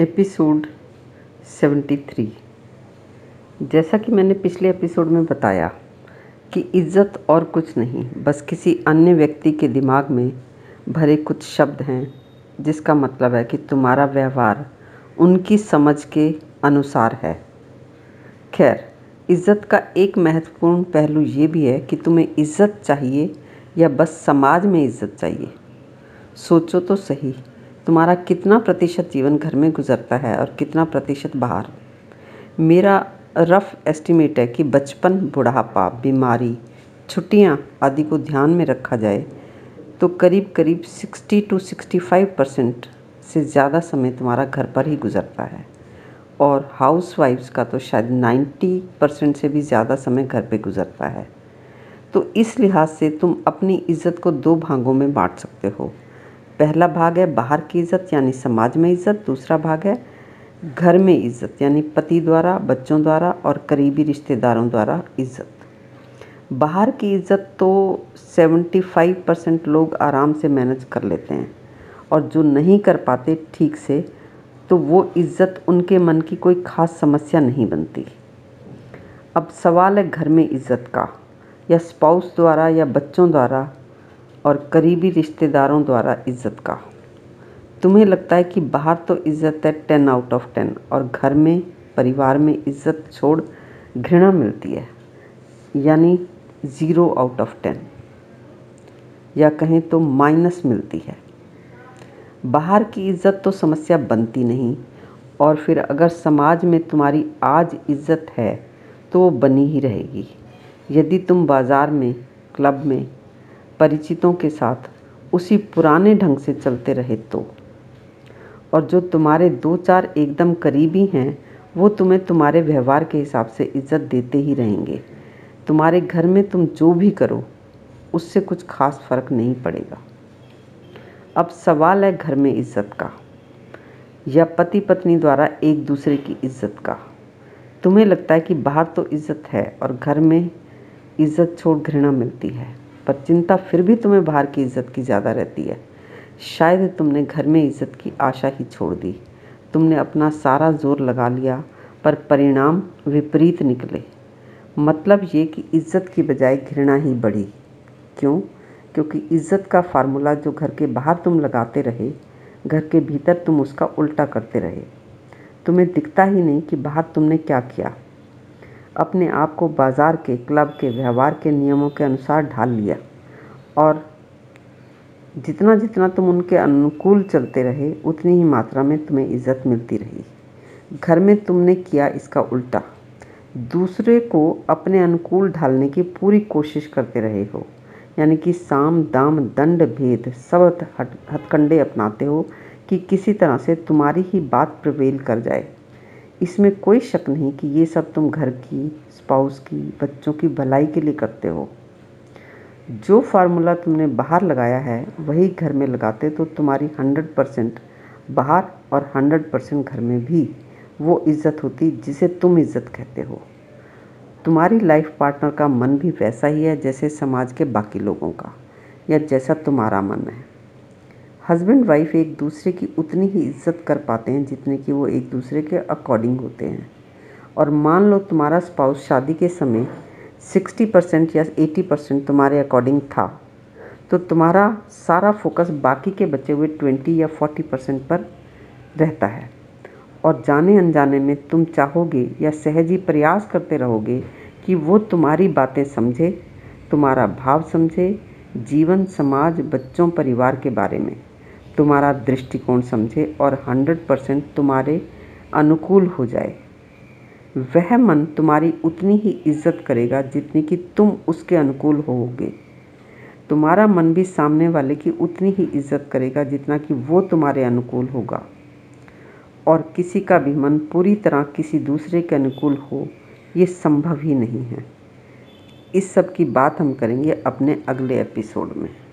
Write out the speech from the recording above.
Episode 73। जैसा कि मैंने पिछले एपिसोड में बताया कि इज़्ज़त और कुछ नहीं, बस किसी अन्य व्यक्ति के दिमाग में भरे कुछ शब्द हैं, जिसका मतलब है कि तुम्हारा व्यवहार उनकी समझ के अनुसार है। खैर, इज़्ज़त का एक महत्वपूर्ण पहलू ये भी है कि तुम्हें इज़्ज़त चाहिए या बस समाज में इज़्ज़त चाहिए। सोचो तो सही, तुम्हारा कितना प्रतिशत जीवन घर में गुजरता है और कितना प्रतिशत बाहर। मेरा रफ़ एस्टीमेट है कि बचपन, बुढ़ापा, बीमारी, छुट्टियां आदि को ध्यान में रखा जाए तो करीब करीब 60-65% से ज़्यादा समय तुम्हारा घर पर ही गुजरता है और हाउसवाइफ्स का तो शायद 90% से भी ज़्यादा समय घर पे गुजरता है। तो इस लिहाज से तुम अपनी इज़्ज़त को दो भागों में बांट सकते हो। पहला भाग है बाहर की इज़्ज़त यानी समाज में इज़्ज़त, दूसरा भाग है घर में इज़्ज़त यानी पति द्वारा, बच्चों द्वारा और करीबी रिश्तेदारों द्वारा इज़्ज़त। बाहर की इज़्ज़त तो 75% लोग आराम से मैनेज कर लेते हैं और जो नहीं कर पाते ठीक से, तो वो इज़्ज़त उनके मन की कोई ख़ास समस्या नहीं बनती। अब सवाल है घर में इज़्ज़त का, या स्पाउस द्वारा या बच्चों द्वारा और करीबी रिश्तेदारों द्वारा इज़्ज़त का। तुम्हें लगता है कि बाहर तो इज़्ज़त है 10 out of 10 और घर में, परिवार में इज़्ज़त छोड़ घृणा मिलती है, यानी 0 out of 10 या कहें तो माइनस मिलती है। बाहर की इज़्ज़त तो समस्या बनती नहीं और फिर अगर समाज में तुम्हारी आज इज़्ज़त है तो वो बनी ही रहेगी। यदि तुम बाज़ार में, क्लब में, परिचितों के साथ उसी पुराने ढंग से चलते रहे तो, और जो तुम्हारे दो चार एकदम करीबी हैं वो तुम्हें तुम्हारे व्यवहार के हिसाब से इज़्ज़त देते ही रहेंगे। तुम्हारे घर में तुम जो भी करो उससे कुछ खास फ़र्क नहीं पड़ेगा। अब सवाल है घर में इज़्ज़त का, या पति पत्नी द्वारा एक दूसरे की इज़्ज़त का। तुम्हें लगता है कि बाहर तो इज़्ज़त है और घर में इज़्ज़त छोड़ घृणा मिलती है, पर चिंता फिर भी तुम्हें बाहर की इज़्ज़त की ज़्यादा रहती है। शायद तुमने घर में इज़्ज़त की आशा ही छोड़ दी। तुमने अपना सारा जोर लगा लिया पर परिणाम विपरीत निकले। मतलब ये कि इज़्ज़त की बजाय घृणा ही बढ़ी। क्यों? क्योंकि इज़्ज़त का फार्मूला जो घर के बाहर तुम लगाते रहे, घर के भीतर तुम उसका उल्टा करते रहे। तुम्हें दिखता ही नहीं कि बाहर तुमने क्या किया। अपने आप को बाज़ार के, क्लब के, व्यवहार के नियमों के अनुसार ढाल लिया और जितना जितना तुम उनके अनुकूल चलते रहे उतनी ही मात्रा में तुम्हें इज़्ज़त मिलती रही। घर में तुमने किया इसका उल्टा, दूसरे को अपने अनुकूल ढालने की पूरी कोशिश करते रहे हो, यानी कि साम दाम दंड भेद सब हथकंडे अपनाते हो कि किसी तरह से तुम्हारी ही बात प्रिवेल कर जाए। इसमें कोई शक नहीं कि ये सब तुम घर की, स्पाउस की, बच्चों की भलाई के लिए करते हो। जो फार्मूला तुमने बाहर लगाया है वही घर में लगाते तो तुम्हारी 100% बाहर और 100% घर में भी वो इज़्ज़त होती जिसे तुम इज़्ज़त कहते हो। तुम्हारी लाइफ पार्टनर का मन भी वैसा ही है जैसे समाज के बाकी लोगों का, या जैसा तुम्हारा मन है। हस्बैंड वाइफ एक दूसरे की उतनी ही इज़्ज़त कर पाते हैं जितने की वो एक दूसरे के अकॉर्डिंग होते हैं। और मान लो तुम्हारा स्पाउस शादी के समय 60% या 80% तुम्हारे अकॉर्डिंग था, तो तुम्हारा सारा फोकस बाकी के बचे हुए 20 या 40% पर रहता है। और जाने अनजाने में तुम चाहोगे या सहज ही प्रयास करते रहोगे कि वो तुम्हारी बातें समझे, तुम्हारा भाव समझे, जीवन, समाज, बच्चों, परिवार के बारे में तुम्हारा दृष्टिकोण समझे और 100% तुम्हारे अनुकूल हो जाए। वह मन तुम्हारी उतनी ही इज़्ज़त करेगा जितनी कि तुम उसके अनुकूल होगे। तुम्हारा मन भी सामने वाले की उतनी ही इज़्ज़त करेगा जितना कि वो तुम्हारे अनुकूल होगा। और किसी का भी मन पूरी तरह किसी दूसरे के अनुकूल हो ये संभव ही नहीं है। इस सब की बात हम करेंगे अपने अगले एपिसोड में।